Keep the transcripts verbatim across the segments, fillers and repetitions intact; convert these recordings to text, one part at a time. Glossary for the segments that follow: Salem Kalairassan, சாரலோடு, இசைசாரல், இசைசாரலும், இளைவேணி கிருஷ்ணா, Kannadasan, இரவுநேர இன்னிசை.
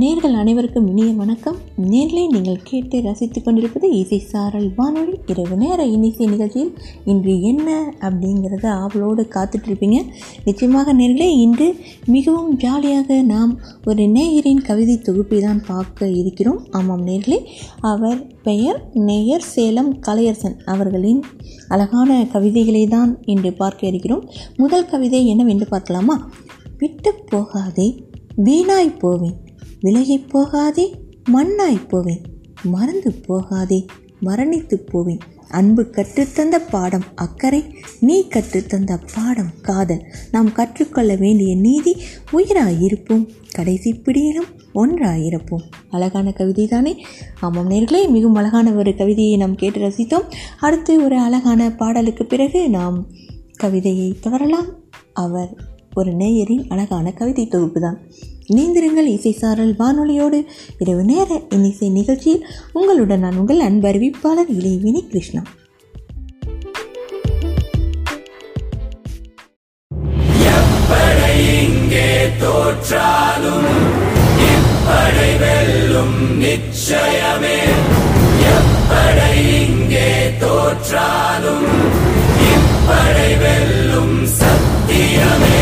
நேர்கள் அனைவருக்கும் இனிய வணக்கம். நேரிலே நீங்கள் கேட்டு ரசித்துக் கொண்டிருப்பது இசைசாரல் வானொலி இரவு நேர இன்னிசை நிகழ்ச்சியில். இன்று என்ன அப்படிங்கிறத ஆவலோடு காத்துட்ருப்பீங்க. நிச்சயமாக நேரிலே இன்று மிகவும் ஜாலியாக நாம் ஒரு நேயரின் கவிதை தொகுப்பை தான் பார்க்க இருக்கிறோம். ஆமாம் நேர்களே, அவர் பெயர் நேயர் சேலம் கலையரசன். அவர்களின் அழகான கவிதைகளை தான் இன்று பார்க்க இருக்கிறோம். முதல் கவிதை என்னவென்று பார்க்கலாமா? விட்டு போகாதே வீணாய் போவேன், விலகி போகாதே மண்ணாய் போவேன், மறந்து போகாதே மரணித்து போவேன், அன்பு கற்றுத்தந்த பாடம் அக்கறை, நீ கற்றுத்தந்த பாடம் காதல், நாம் கற்றுக்கொள்ள வேண்டிய நீதி, உயிராயிருப்போம் கடைசி பிடியிலும் ஒன்றாயிருப்போம். அழகான கவிதை தானே? ஆமாம் நேர்களே, மிகவும் அழகான ஒரு கவிதையை நாம் கேட்டு ரசித்தோம். அடுத்து ஒரு அழகான பாடலுக்கு பிறகு நாம் கவிதையை தொடரலாம். அவர் ஒரு நேயரின் அழகான கவிதை தொகுப்பு தான். நீந்திரங்கள் இசைசாரல் வானொலியோடு இரவு நேர இன்னிசை நிகழ்ச்சியில் உங்களுடன் நான் உங்கள் அன்பு அறிவிப்பாளர் இளைவேணி கிருஷ்ணா. தோற்றாலும் வெல்லும் நிச்சயமே, இங்கே தோற்றாலும் வெல்லும் சத்தியமே.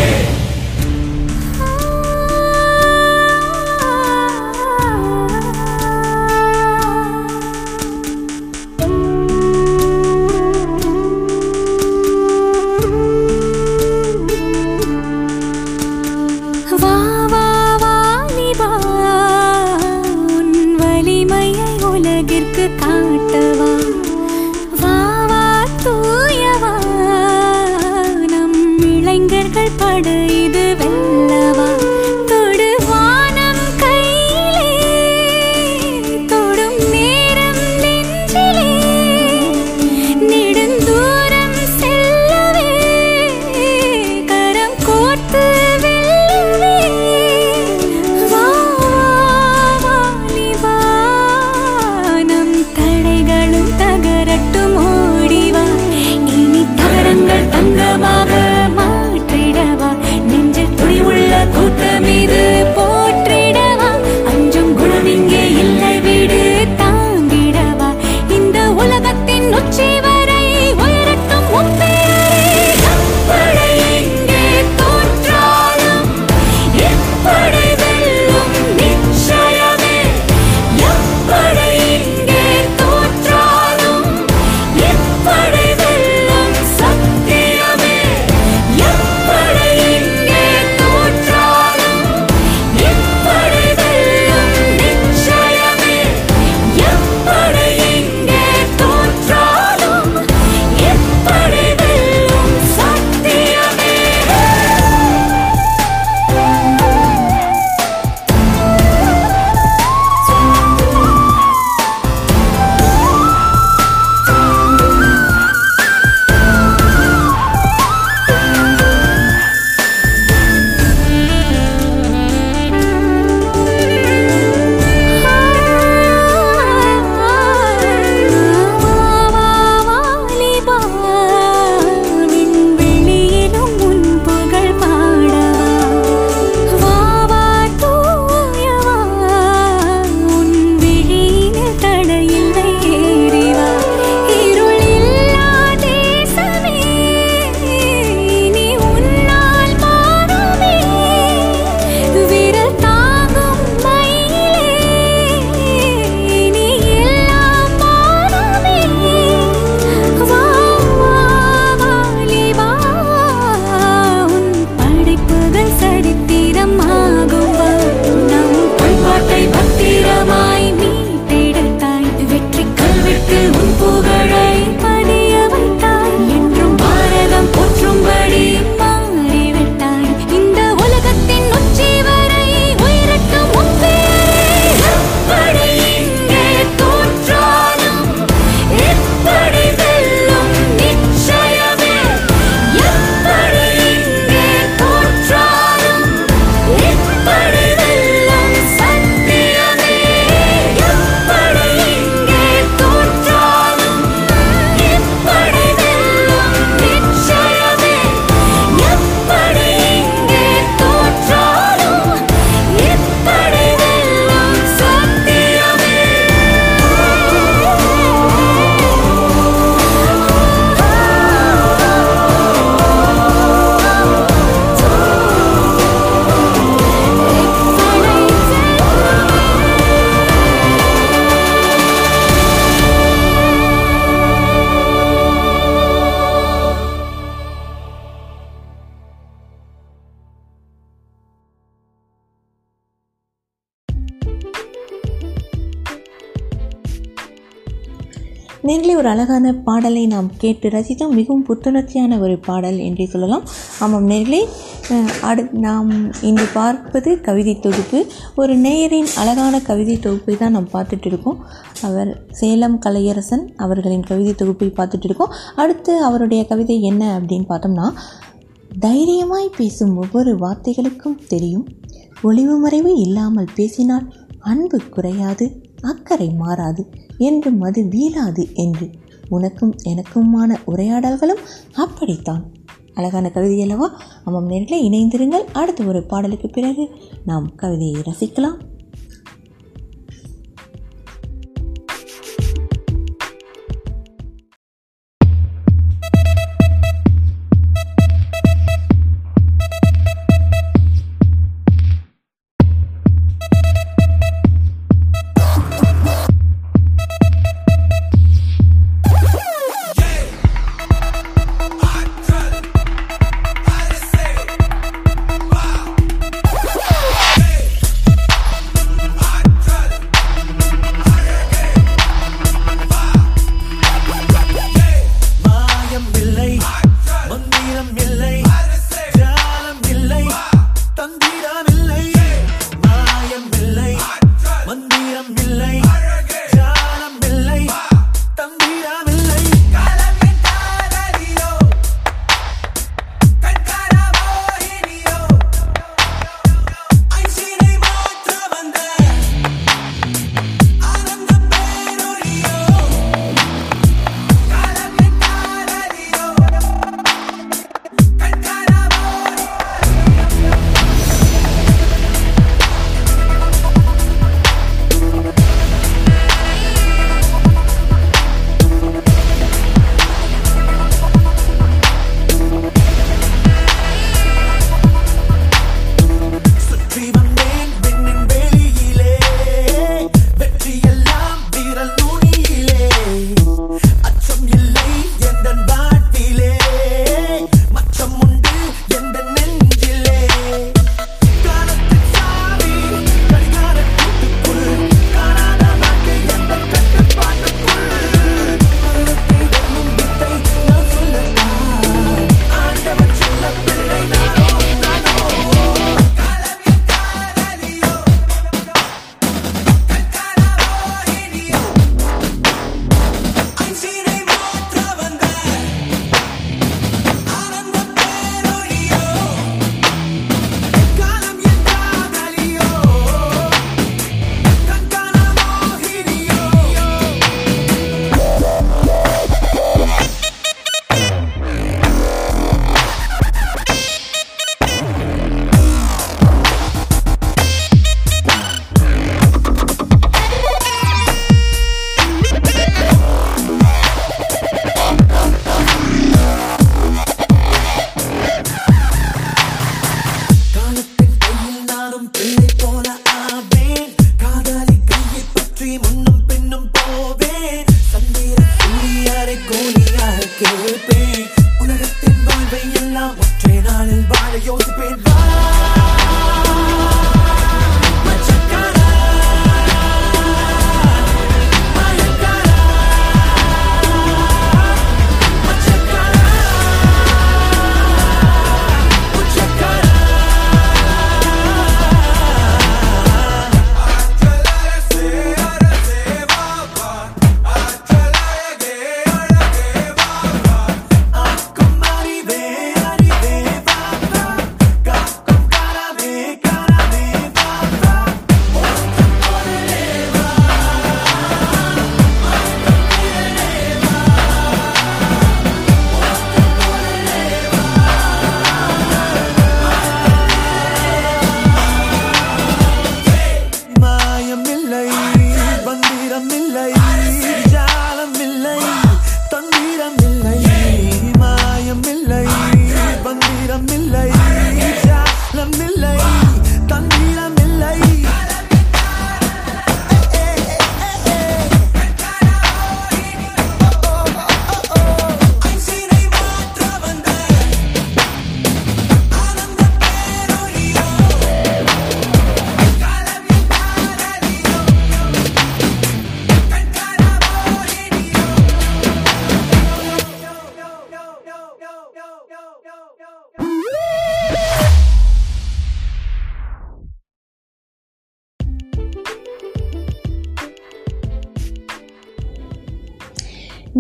மாற்றிடவா நெஞ்சில் நேரிலே ஒரு அழகான பாடலை நாம் கேட்டு ரசித்தோம். மிகவும் புத்துணர்ச்சியான ஒரு பாடல் என்றே சொல்லலாம். ஆமாம் நேரிலே, அடு நாம் இன்று பார்ப்பது கவிதை தொகுப்பு. ஒரு நேயரின் அழகான கவிதை தொகுப்பை தான் நாம் பார்த்துட்டு இருக்கோம். அவர் சேலம் கலையரசன் அவர்களின் கவிதை தொகுப்பை பார்த்துட்டு இருக்கோம். அடுத்து அவருடைய கவிதை என்ன அப்படின்னு பார்த்தோம்னா, தைரியமாய் பேசும் ஒவ்வொரு வார்த்தைகளுக்கும் தெரியும் ஒளிவு மறைவு இல்லாமல் பேசினால் அன்பு குறையாது அக்கறை மாறாது என்றும் அது வீழாது என்று உனக்கும் எனக்குமான உரையாடல்களும் அப்படித்தான். அழகான கவிதை அல்லவா? ஆமாம் நேரிலே, இணைந்திருங்கள். அடுத்த ஒரு பாடலுக்கு பிறகு நாம் கவிதையை ரசிக்கலாம்.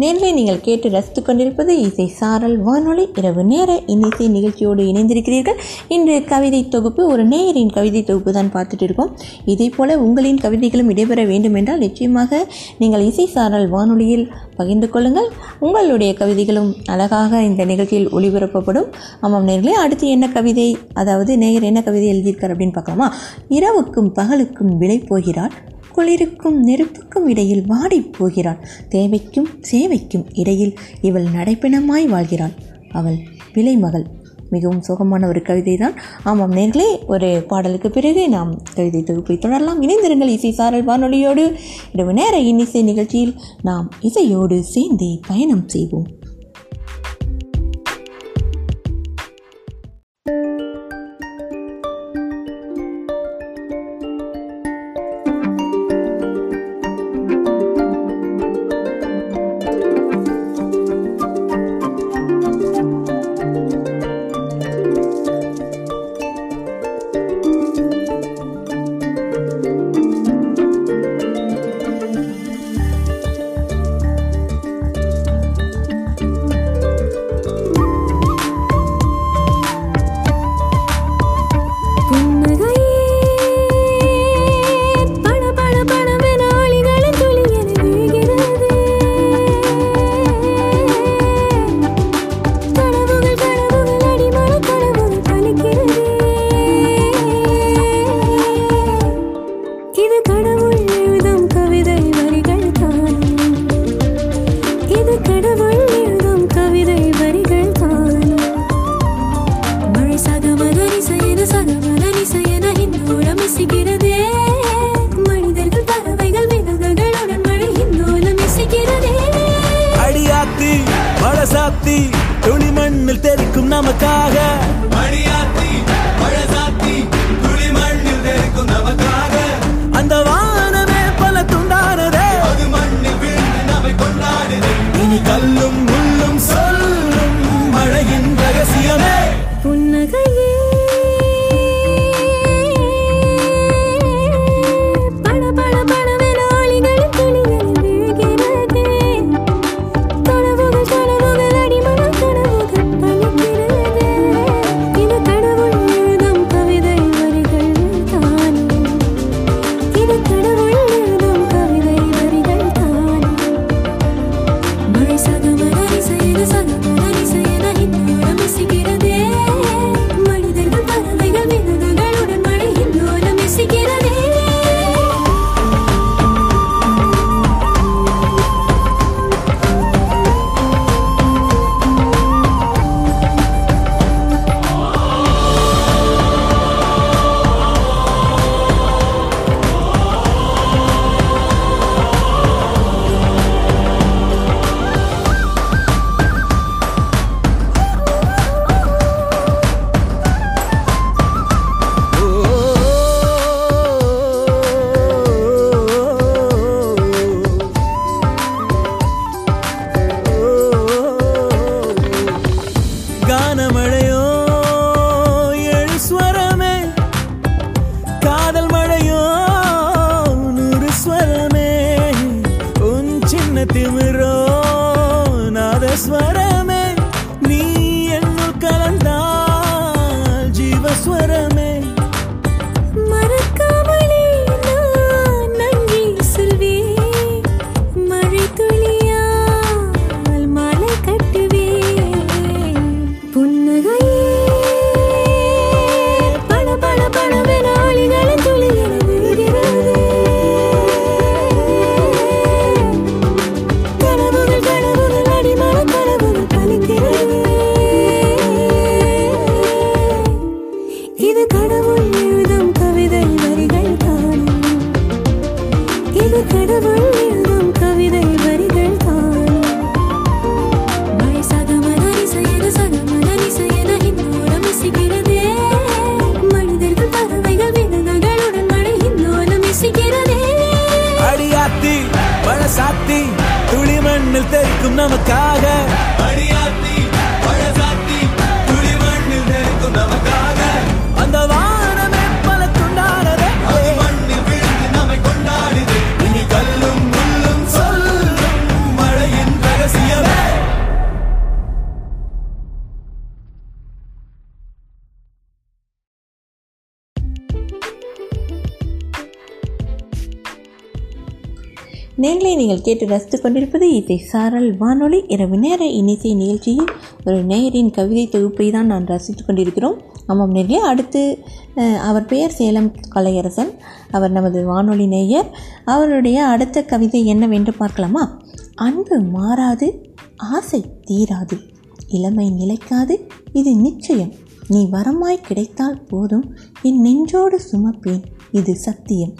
நேர்களை நீங்கள் கேட்டு ரசித்துக் கொண்டிருப்பது இசை சாரல் வானொலி இரவு நேர இன்னிசை நிகழ்ச்சியோடு இணைந்திருக்கிறீர்கள். இன்று கவிதை தொகுப்பு, ஒரு நேயரின் கவிதை தொகுப்பு தான் பார்த்துட்டு இருக்கோம். இதே போல் உங்களின் கவிதைகளும் இடம்பெற வேண்டும் என்றால் நிச்சயமாக நீங்கள் இசை சாரல் வானொலியில் பகிர்ந்து கொள்ளுங்கள். உங்களுடைய கவிதைகளும் அழகாக இந்த நிகழ்ச்சியில் ஒளிபரப்பப்படும். ஆமாம் நேர்களே, அடுத்து என்ன கவிதை, அதாவது நேயர் என்ன கவிதை எழுதியிருக்கார் அப்படின்னு பார்க்கலாமா? இரவுக்கும் பகலுக்கும் விலை போகிறாள், குளிருக்கும் நெருப்புக்கும் இடையில் வாடி போகிறாள், தேவைக்கும் சேவைக்கும் இடையில் இவள் நடைப்பிணமாய் வாழ்கிறாள், அவள் விலை மகள். மிகவும் சோகமான ஒரு கவிதை தான். ஆமாம் நேர்களே, ஒரு பாடலுக்கு பிறகு நாம் கவிதை தொகுப்பை தொடரலாம். இணைந்திருங்கள் இசை சாரல் வானொலியோடு. இரவு நேர இன்னிசை நிகழ்ச்சியில் நாம் இசையோடு சேர்ந்து பயணம் செய்வோம். நீங்களே நீங்கள் கேட்டு ரசித்துக் கொண்டிருப்பது இசை சாரல் வானொலி இரவு நேர இன்னிசை நிகழ்ச்சியில் ஒரு நேயரின் கவிதை தொகுப்பை தான் நான் ரசித்து கொண்டிருக்கிறோம். ஆமாம் நிறைய. அடுத்து அவர் பெயர் சேலம் கலையரசன். அவர் நமது வானொலி நேயர். அவருடைய அடுத்த கவிதை என்னவென்று பார்க்கலாமா? அன்பு மாறாது, ஆசை தீராது, இளமை நிலைக்காது, இது நிச்சயம். நீ வரமாய் கிடைத்தால் போதும், என் நெஞ்சோடு சுமப்பேன், இது சத்தியம்.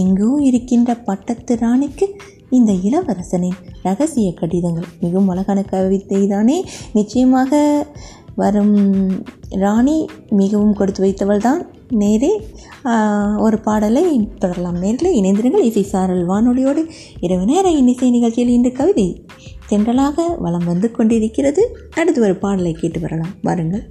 எங்கோ இருக்கின்ற பட்டத்து ராணிக்கு இந்த இளவரசனின் ரகசிய கடிதங்கள். மிகவும் அழகான கவிதை தானே? நிச்சயமாக வரும் ராணி மிகவும் கொடுத்து வைத்தவள் தான். நேரே ஒரு பாடலை தொடரலாம். நேரில் இணைந்திருங்கள். இசை சாரல் வானொலியோடு இரவு நேர இன்னிசை நிகழ்ச்சியில் இன்று கவிதை தென்றலாக வலம் வந்து கொண்டிருக்கிறது. அடுத்து ஒரு பாடலை கேட்டு வரலாம் வாருங்கள்.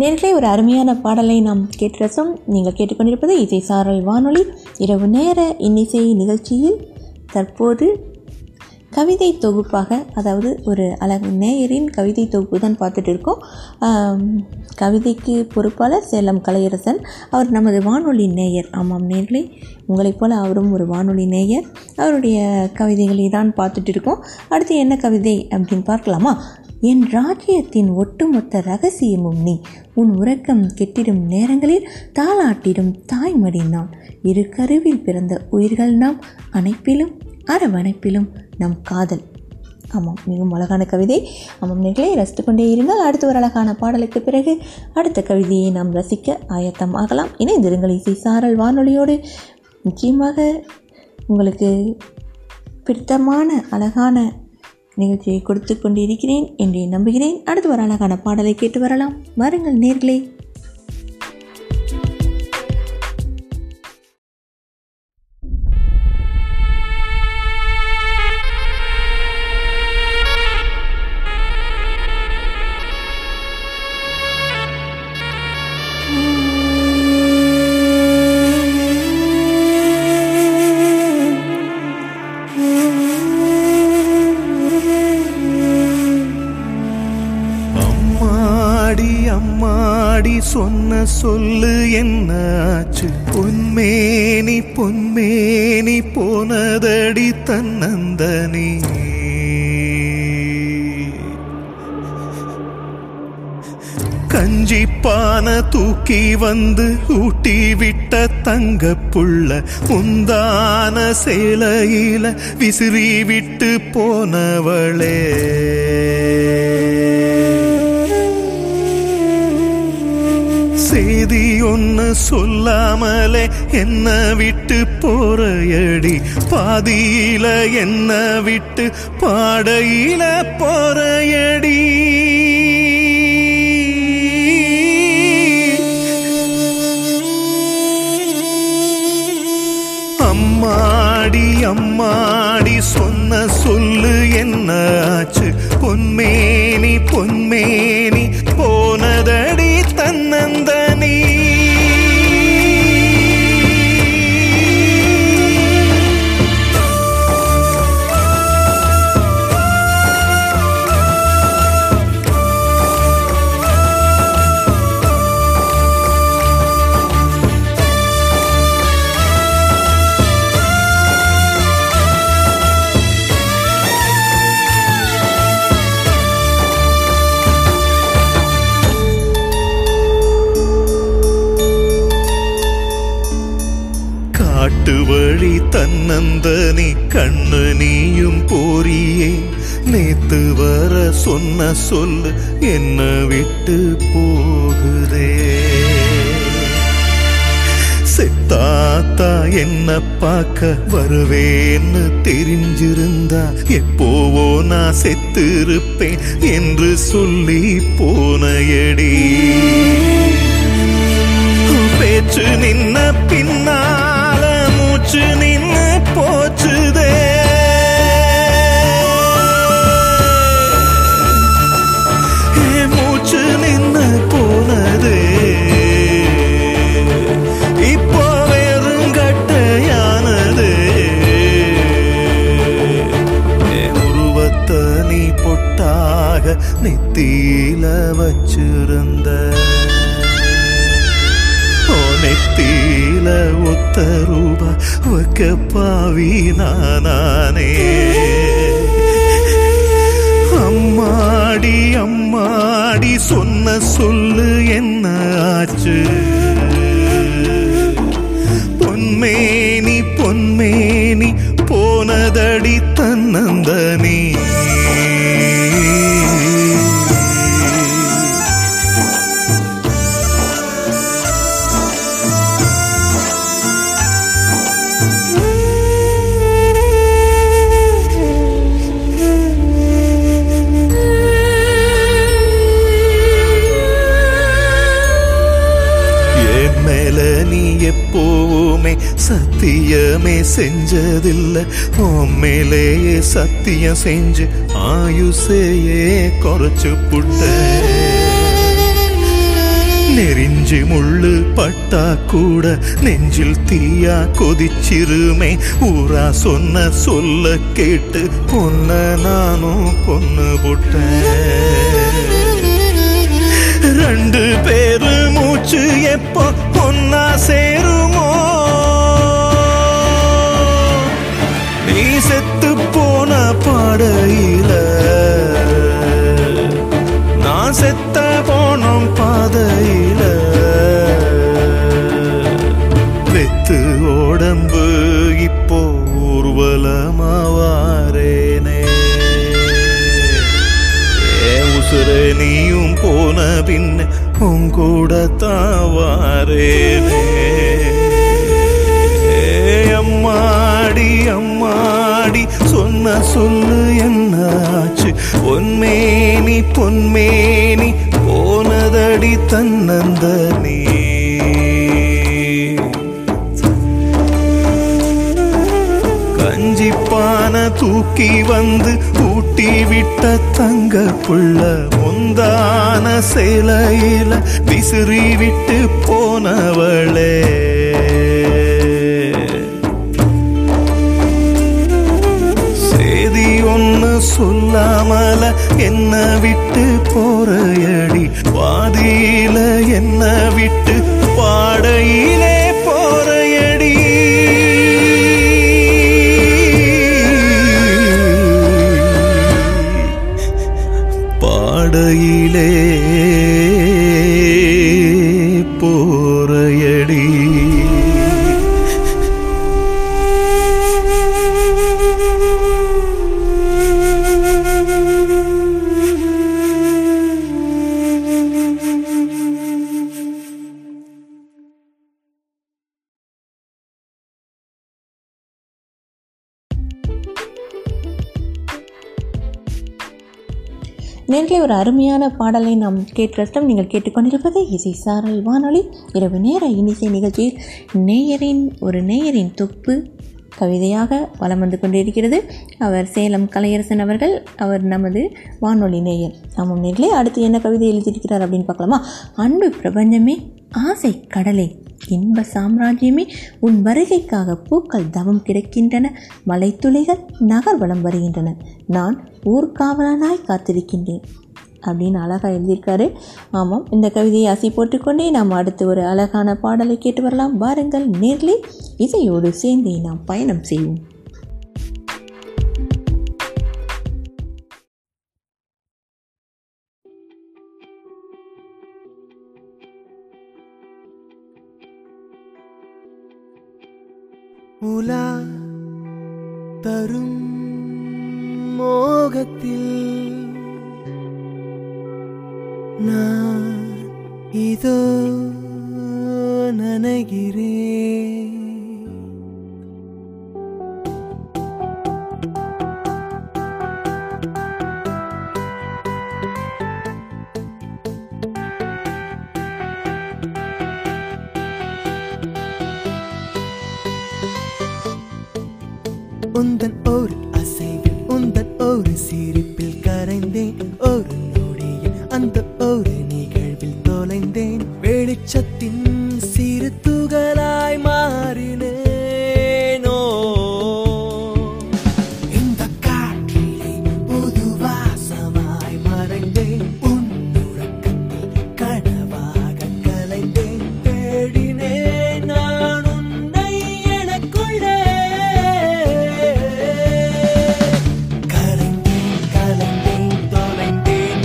நேர்களே, ஒரு அருமையான பாடலை நாம் கேட்டு ரசம். நீங்கள் கேட்டுக்கொண்டிருப்பது இசை சாரல் வானொலி இரவு நேர இன்னிசை நிகழ்ச்சியில். தற்போது கவிதை தொகுப்பாக, அதாவது ஒரு அழகு நேயரின் கவிதை தொகுப்பு தான் பார்த்துட்டு இருக்கோம். கவிதைக்கு பொறுப்பாளர் சேலம் கலையரசன். அவர் நமது வானொலி நேயர். ஆமாம் நேயர்களே, உங்களைப் போல் அவரும் ஒரு வானொலி நேயர். அவருடைய கவிதைகளை தான் பார்த்துட்டு இருக்கோம். அடுத்து என்ன கவிதை அப்படின்னு பார்க்கலாமா? என் ராஜ்யத்தின் ஒட்டுமொத்த ரகசியமும் நீ, உன் உறக்கம் கெட்டிடும் நேரங்களில் தாளாட்டிடும் தாய்மடி நான், இரு கருவில் பிறந்த உயிர்கள் நாம், அணைப்பிலும் அரவணைப்பிலும் நம் காதல். ஆமாம், மிகவும் அழகான கவிதை. ஆமாம் நீங்களே ரசித்து கொண்டே இருந்தால் அடுத்து ஒரு அழகான பாடலுக்கு பிறகு அடுத்த கவிதையை நாம் ரசிக்க ஆயத்தம் ஆகலாம். இணைந்திருங்கள் இசை சாரல் வானொலியோடு. நிச்சயமாக உங்களுக்கு பிடித்தமான அழகான நிகழ்ச்சியை கொடுத்து கொண்டு இருக்கிறேன் என்று நம்புகிறேன். அடுத்து ஒரு அழகான பாடலை கேட்டு வரலாம். வாருங்கள் நேர்களே. சொன்ன சொல்லு என்னாச்சு? பொன்மேனி பொன்மேனி போனதடி தன்னந்தனே. கஞ்சிப்பான தூக்கி வந்து ஊட்டி விட்ட தங்க புள்ள, உந்தான சேலையில விசிறி விட்டு போனவளே. செய்தி ஒன்று சொல்லாமலே என்ன விட்டு போறையடி, பாதியில என்ன விட்டு பாடையில போறையடி. அம்மாடி அம்மாடி சொன்ன சொல்லு என்ன ஆச்சு? பொன்மேனி பொன்மேனி போனதடி தன்னந்தனி. வழி தன்னந்தனி கண்ணு நீயும் போரியே, நேத்து வர சொன்ன சொல்லு என்ன விட்டு போகுதே. செத்தாத்தா என்ன பார்க்க வருவேன்னு தெரிஞ்சிருந்தா எப்போவோ நான் செத்திருப்பேன் என்று சொல்லி போனையடி. பேச்சு நின்ன பின்னா நின்னு போச்சுதே. மூச்சு நின்னு போனது இப்போ வெறும் கட்டையானது. உருவத்தை நீ பொட்டாக நெத்தியில வச்சிருந்த நெத்தில ஒத்த ரூபா வக்க பாவி நானே. அம்மாடி அம்மாடி சொன்ன சொல்லு என்ன ஆச்சு? பொன்மேனி பொன்மேனி போனதடி தன்னந்தனி. எப்போவுமே சத்தியமே செஞ்சதில்லை, உண்மையிலேயே சத்தியம் செஞ்சு ஆயுசையே குறைச்சு புட்ட. நெறிஞ்சு முள்ளு பட்டா கூட நெஞ்சில் தீயா கொதிச்சிருமே. ஊரா சொன்ன சொல்ல கேட்டு பொண்ண நானும் பொண்ணு போட்டேன். ரெண்டு பேரு மூச்சு எப்போ பொன்னா சேருமோ? நீ செத்து போன பாடையில நான் செத்த போனோம் பாதையில. வெத்து உடம்பு இப்போ ஊர்வலமாவாரேனே. நீயும் போன பின்ன உங்கூட தாவாரேனே. அம்மாடி அம்மாடி சொன்ன சொல்லு என்னாச்சு? பொன்மேனி பொன்மேனி போனதடி தன்னந்த நீ. கஞ்சிப்பான தூக்கி வந்து ஊட்டி விட்ட தங்க புள்ள முந்தான சேலையில விசிறி விட்டு போனவளே. சேதி ஒன்னு சொல்லாமல என்ன விட்டு போறையடி, பாதியில என்ன விட்டு பாடையிலே போறையடி. பாடையிலே போறையடி. நேர்களை ஒரு அருமையான பாடலை நாம் கேட்கிறோம். நீங்கள் கேட்டுக்கொண்டிருப்பது இசை சாரல் வானொலி இரவு நேர இன்னிசை நிகழ்ச்சியில் நேயரின் ஒரு நேயரின் தொப்பு கவிதையாக வலம் வந்து கொண்டிருக்கிறது. அவர் சேலம் கலையரசன் அவர்கள், அவர் நமது வானொலி நேயர். ஆமாம் நேர்களே, அடுத்து என்ன கவிதை எழுதியிருக்கிறார் அப்படின்னு பார்க்கலாமா? அன்பு பிரபஞ்சமே, ஆசை கடலே, இன்ப சாம்ராஜ்யமே, உன் வருகைக்காக பூக்கள் தவம் கிடைக்கின்றன, மலைத்துளிகள் நகர்வலம் வருகின்றன, நான் ஊர்காவலனாய் காத்திருக்கின்றேன் அப்படின்னு அழகாக எழுதியிருக்காரு. ஆமாம், இந்த கவிதையை ஆசி போட்டுக்கொண்டே நாம் அடுத்து ஒரு அழகான பாடலை கேட்டு வரலாம். வாருங்கள் நேர்லே, இசையோடு சேர்ந்தே நாம் பயணம் செய்வோம். உலா தரும் மோகத்தில் நான் இதோ நனைகிறேன். உந்தன் ஒரு அசைவில், உந்தன் ஒரு சிரிப்பில் கரைந்தேன். ஒரு நொடியில் அந்த ஒரு நிகழ்வில் தொலைந்தேன். வெளிச்சத்தின் சிறு துகளாய் மாறினேனோ. இந்த காற்றிலே புது வாசமாய் மறைந்தேன். உன் உறக்கத்தில் கனவாக கலைந்தேன். தேடினேன் நான் உன்னை எனக்குள்ளே. கலைந்தேன் கலைந்தேன் தொலைந்தேன்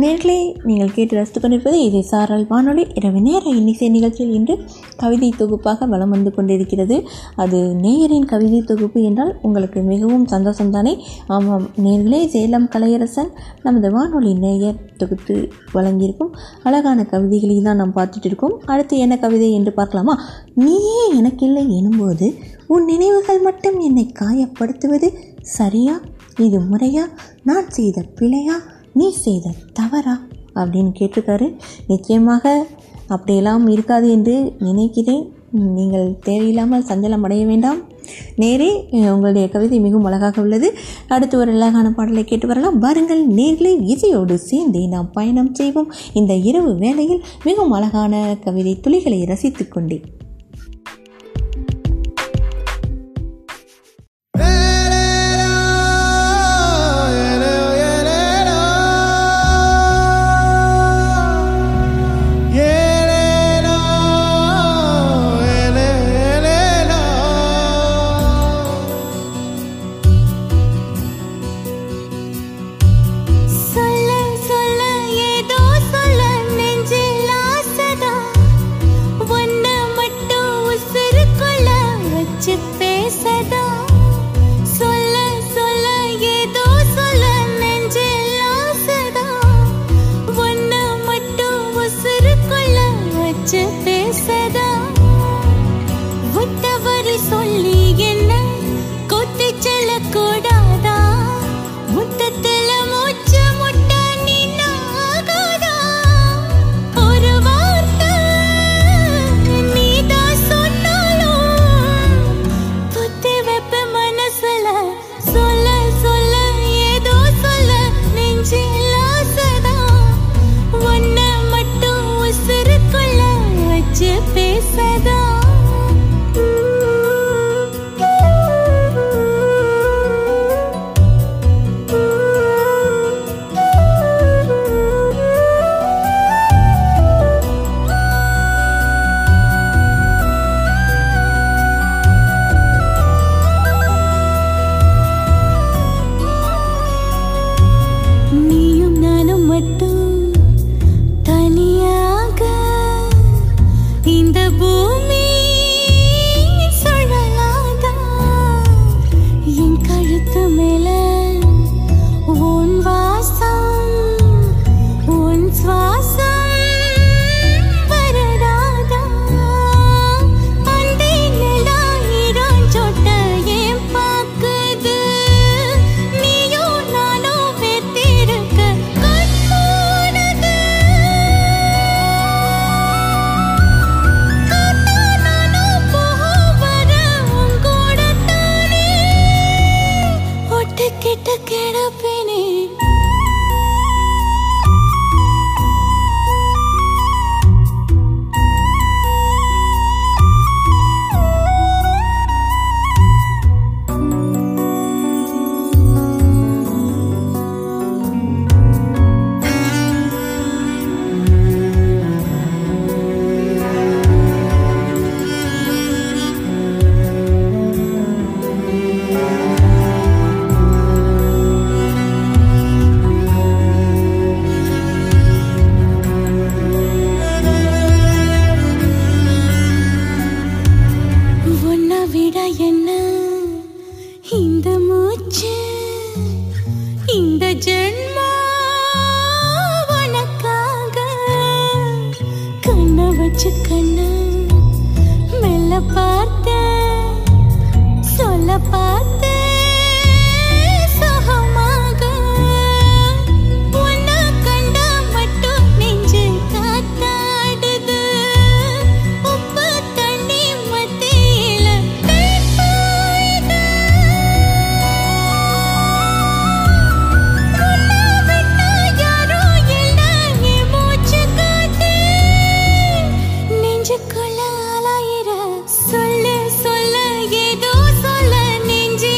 நேர்களை நீங்கள் கேட்டு ரசித்து கொண்டிருப்பது இதை சாரல் வானொலி இரவு நேர இன்னிசை நிகழ்ச்சியில் இன்று கவிதை தொகுப்பாக வலம் வந்து கொண்டிருக்கிறது. அது நேயரின் கவிதை தொகுப்பு என்றால் உங்களுக்கு மிகவும் சந்தோஷம்தானே? ஆமாம் நேர்களே, சேலம் கலையரசன் நமது வானொலி நேயர் தொகுத்து வழங்கியிருக்கும் அழகான கவிதைகளை தான் நாம் பார்த்துட்டு இருக்கோம். அடுத்து என்ன கவிதை என்று பார்க்கலாமா? நீயே எனக்கில்லை எனும்போது உன் நினைவுகள் மட்டும் என்னை காயப்படுத்துவது சரியா? இது முறையா? நான் செய்த பிழையா? நீ செய்த தவறா? அப்படின்னு கேட்டிருக்காரு. நிச்சயமாக அப்படியெல்லாம் இருக்காது என்று நினைக்கிறேன். நீங்கள் தேவையில்லாமல் சஞ்சலம் அடைய வேண்டாம். நேரே உங்களுடைய கவிதை மிகவும் அழகாக உள்ளது. அடுத்து ஒரு அழகான பாடலை கேட்டு வரலாம் பாருங்கள். நேர்களை இசையோடு சேர்ந்தே நாம் பயணம் செய்வோம் இந்த இரவு வேளையில் மிகவும் அழகான கவிதை துளிகளை ரசித்து கொண்டே. நெஞ்சு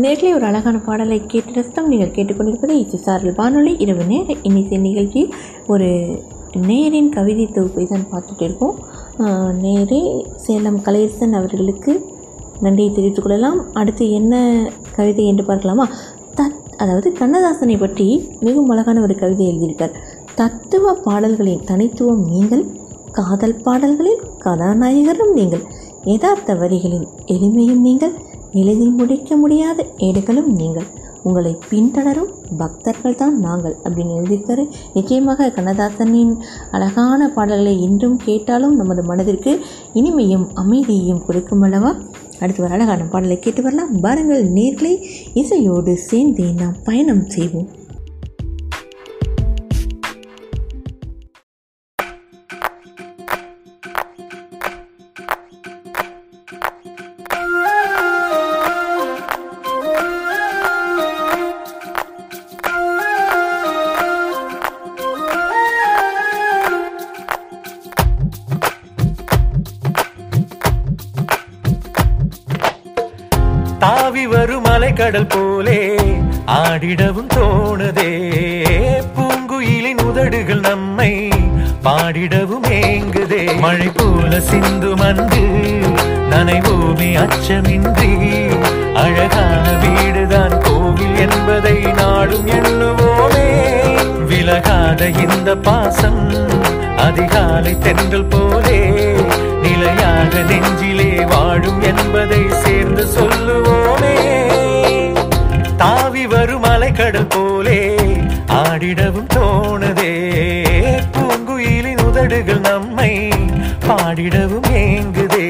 நேரிலே ஒரு அழகான பாடலை கேட்டு ரசித்தம். நீங்கள் கேட்டுக்கொண்டிருப்பது இசைசாரல் வானொலி இரவு நேர இன்னிசை நிகழ்ச்சி. ஒரு நேரின் கவிதை தொகுப்பை தான் பார்த்துட்டு இருக்கோம். நேரே சேலம் கலையரசன் அவர்களுக்கு நன்றியை தெரிவித்துக் கொள்ளலாம். அடுத்து என்ன கவிதை என்று பார்க்கலாமா? தத் அதாவது கண்ணதாசனை பற்றி மிகவும் அழகான ஒரு கவிதை எழுதியிருக்கார். தத்துவ பாடல்களின் தனித்துவம் நீங்கள், காதல் பாடல்களில் கதாநாயகரும் நீங்கள், யதார்த்த வரிகளின் எளிமையும் நீங்கள், எளிதில் முடிக்க முடியாத ஏடுகளும் நீங்கள், உங்களை பின்தொடரும் பக்தர்கள் தான் நாங்கள் அப்படின்னு எழுதியிருக்காரு. நிச்சயமாக கண்ணதாசனின் அழகான பாடல்களை இன்றும் கேட்டாலும் நமது மனதிற்கு இனிமையும் அமைதியையும் கொடுக்கும் அல்லவா? அடுத்து ஒரு அழகான பாடலை கேட்டு வரலாம் பாருங்கள். நேர்களை இசையோடு சேர்ந்தே நாம் பயணம் செய்வோம். கடல் போலே ஆடிடவும் தோணுதே, பூங்குயிலின் உதடுகள் நம்மை பாடிடவும் ஏங்குதே. மழை போல சிந்து மந்து நனைவோமே அச்சமின்றி, அழகான வீடுதான் கோவில் என்பதை நாளும் எண்ணுவோமே. விலகாத இந்த பாசம் அதிகாலை தென்றல் போலே நிலையாக நெஞ்சிலே வாழும் என்பதை சேர்ந்து சொல்லுவோமே. தாவி வரும் அலைக்கடல் போலே ஆடிடவும் தோணுதே, பூங்குயிலின் உதடுகள் நம்மை பாடிடவும் ஏங்குதே.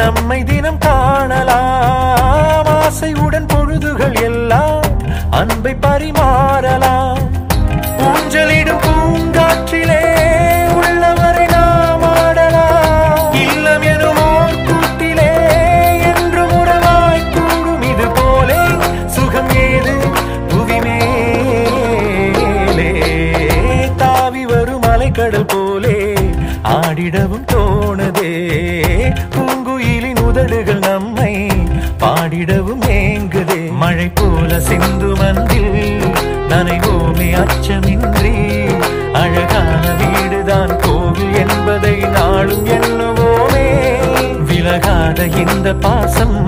நம்மை தினம் காணலாம், ஆசையுடன் பொழுதுகள் எல்லாம் அன்பை பரிமாறலாம். ஊஞ்சலிடும் பூங்காற்றிலே உள்ளவரை நாம் ஆடலாம், இல்லம் எனும் ஓர் கூட்டிலே என்று உறவாய் கூடும். இது போலே சுகம் ஏது புவிமேலே, தாவி வரும் அலைக்கடல் போலே ஆடிடவும் தோணுதே, உதடுகள் நம்மை பாடிடவும் ஏங்குதே. மழை போல சிந்து மந்தில் நனைவோமே அச்சமின்றி, அழகான வீடுதான் கோவில் என்பதை நாளும் எண்ணுவோமே. விலகாத இந்த பாசம்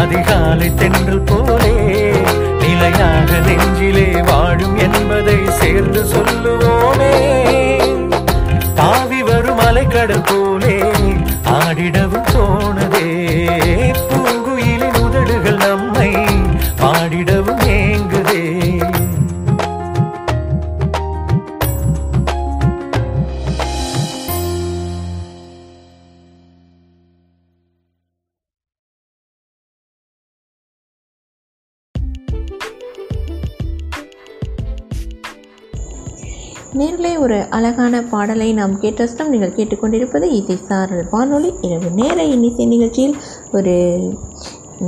அதிகாலை தென்றல் போலே நிலையாக நெஞ்சிலே வாழும் என்பதை சேர்ந்து சொல்லுவோமே. தாவி வரும் அலைக்கடல் போலே ஆடிடவும் தோணுதே, பூங்குயிலின் உதடுகள் நம்மை பாடிடவும் ஏங்குதே. நேரிலே ஒரு அழகான பாடலை நாம் கேட்டோம். நீங்கள் கேட்டுக்கொண்டிருப்பது இசை சாரல் வானொலி இரவு நேர இன்னிசை நிகழ்ச்சியில் ஒரு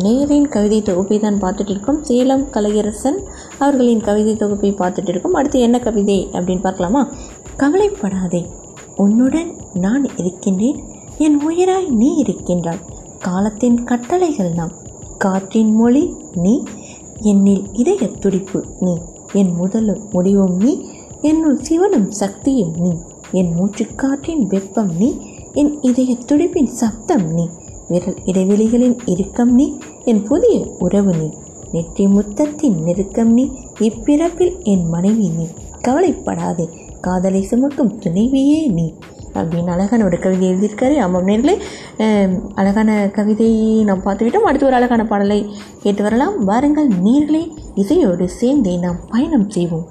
நேரின் கவிதை தொகுப்பை தான் பார்த்துட்டு இருக்கோம். சேலம் கலையரசன் அவர்களின் கவிதை தொகுப்பை பார்த்துட்டு இருக்கோம். அடுத்து என்ன கவிதை அப்படின்னு பார்க்கலாமா? கவலைப்படாதே, உன்னுடன் நான் இருக்கின்றேன், என் உயிராய் நீ இருக்கின்றாய், காலத்தின் கட்டளைகள் நாம், காற்றின் மொழி நீ, என்னில் இதய துடிப்பு நீ, என் முதலும் முடிவும் நீ, என்னுள் சிவனும் சக்தியும் நீ, என் மூச்சுக்காற்றின் வெப்பம் நீ, என் இதய துடிப்பின் சப்தம் நீ, விரல் இடைவெளிகளின் இறுக்கம் நீ, என் புதிய உறவு நீ, நெற்றி முத்தத்தின் நெருக்கம் நீ, இப்பிறப்பில் என் மனைவி நீ, கவலைப்படாதே காதலை சுமக்கும் துணைவியே நீ அப்படின்னு அழகான ஒரு கவிதை எழுதியிருக்காரு. ஆமாம் நேர்களே, அழகான கவிதையை நாம் பார்த்துவிட்டோம். அடுத்து ஒரு அழகான பாடலை கேட்டு வரலாம் வாருங்கள். நேர்களே இசையோடு சேர்ந்தே நாம் பயணம் செய்வோம்.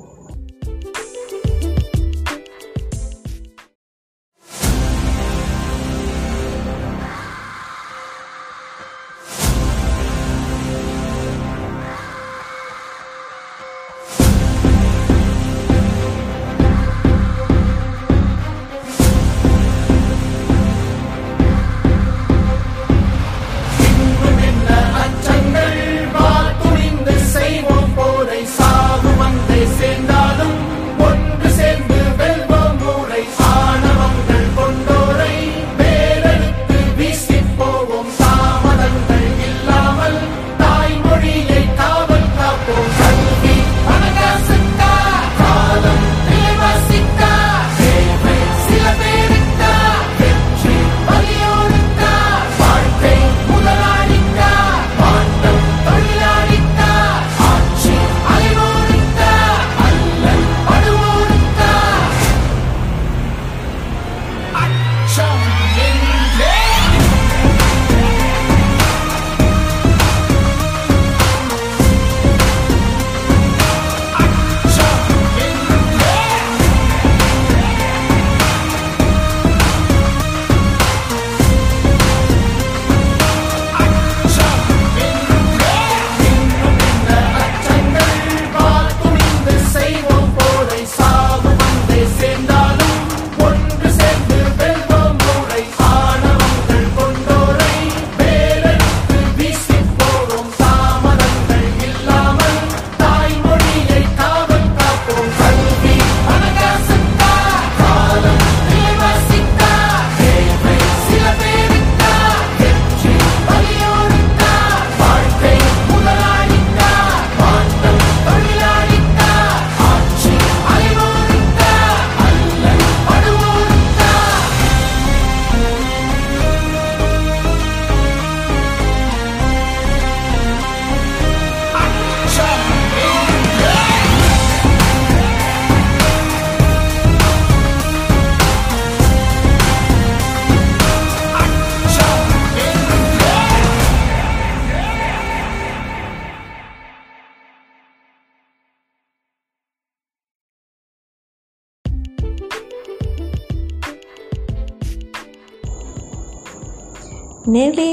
நேர்களே,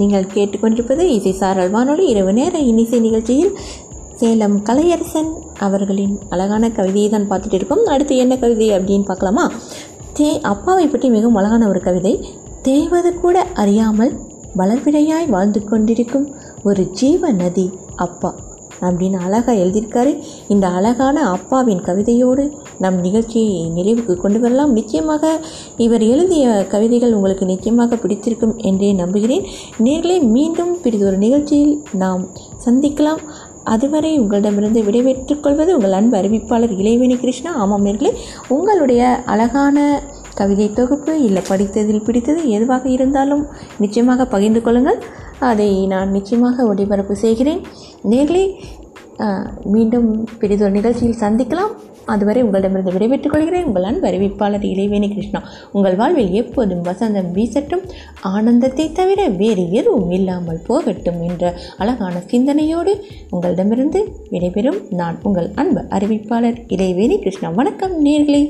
நீங்கள் கேட்டுக்கொண்டிருப்பது இசைசாரல் வானொலி இரவு நேர இன்னிசை நிகழ்ச்சியில் சேலம் கலையரசன் அவர்களின் அழகான கவிதையை தான் பார்த்துட்டு இருக்கோம். அடுத்து என்ன கவிதை அப்படின்னு பார்க்கலாமா? தே அப்பாவை பற்றி மிகவும் அழகான ஒரு கவிதை. தேவது கூட அறியாமல் வளர்பிறையாய் வாழ்ந்து கொண்டிருக்கும் ஒரு ஜீவ நதி அப்பா அப்படின்னு அழகாக எழுதியிருக்காரு. இந்த அழகான அப்பாவின் கவிதையோடு நம் நிகழ்ச்சியை நிறைவுக்கு கொண்டு வரலாம். நிச்சயமாக இவர் எழுதிய கவிதைகள் உங்களுக்கு நிச்சயமாக பிடித்திருக்கும் என்றே நம்புகிறேன். நேர்களே, மீண்டும் பிடித்த ஒரு நிகழ்ச்சியில் நாம் சந்திக்கலாம். அதுவரை உங்களிடமிருந்து விடைபெற்றுக் கொள்வது உங்கள் அன்பு அறிவிப்பாளர் இளைவேணி கிருஷ்ணா. ஆமாம் நேர்களே, உங்களுடைய அழகான கவிதை தொகுப்பு இல்லை படித்ததில் பிடித்தது எதுவாக இருந்தாலும் நிச்சயமாக பகிர்ந்து கொள்ளுங்கள். அதை நான் நிச்சயமாக ஒளிபரப்பு செய்கிறேன். நேர்களே, மீண்டும் பிடிதொரு நிகழ்ச்சியில் சந்திக்கலாம். அதுவரை உங்களிடமிருந்து விடைபெற்றுக் கொள்கிறேன். உங்கள் அன்பு அறிவிப்பாளர் இளைவேணி கிருஷ்ணா. உங்கள் வாழ்வில் எப்போதும் வசந்தம் வீசட்டும், ஆனந்தத்தை தவிர வேறு எதுவும் இல்லாமல் போகட்டும் என்ற அழகான சிந்தனையோடு உங்களிடமிருந்து விடைபெறும் நான் உங்கள் அன்பு அறிவிப்பாளர் இளைவேணி கிருஷ்ணா. வணக்கம் நேர்களே.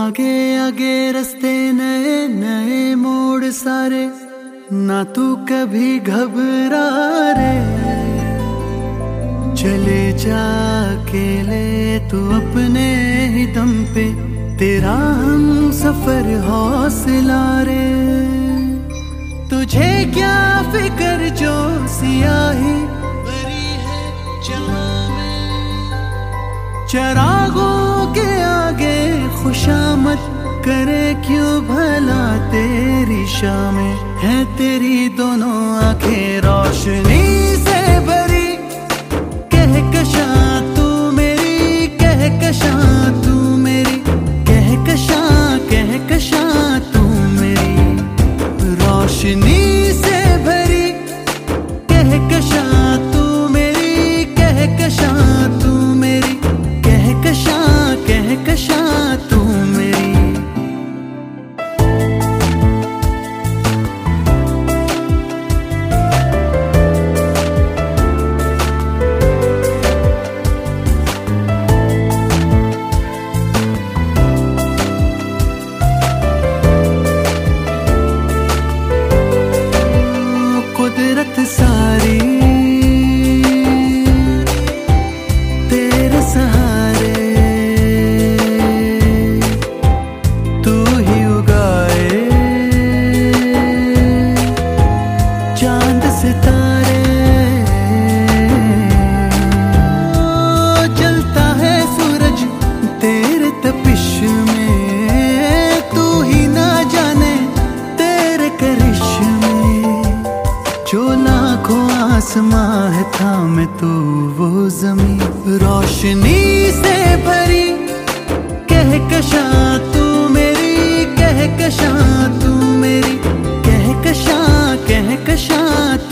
आगे आगे रास्ते नए नए मोड़ सारे, ना तू कभी घबरा रे, चले जा अकेले तू अपने ही दम पे, तेरा हम सफर हौसला रे, तुझे क्या फिकर जो सियाही भरी है जहां में, चरागों के आगे खुशामद करे क्यों भला तेरी शामें है, तेरी दोनों आंखें रोशनी से भरी, कहकशां तू मेरी, कहकशां तू मेरी, कहकशां कहकशां तू मेरी, रोशनी से भरी, कहकशां तू मेरी, कहकशां तू मेरी, कहकशां कहकशां तू मेरी, कुदरत सारी तेरे सहारे, आसमां है था मैं तू वो जमीन, रोशनी से भरी, कहकशां तू मेरी, कहकशां तू मेरी, कहकशां कहकशां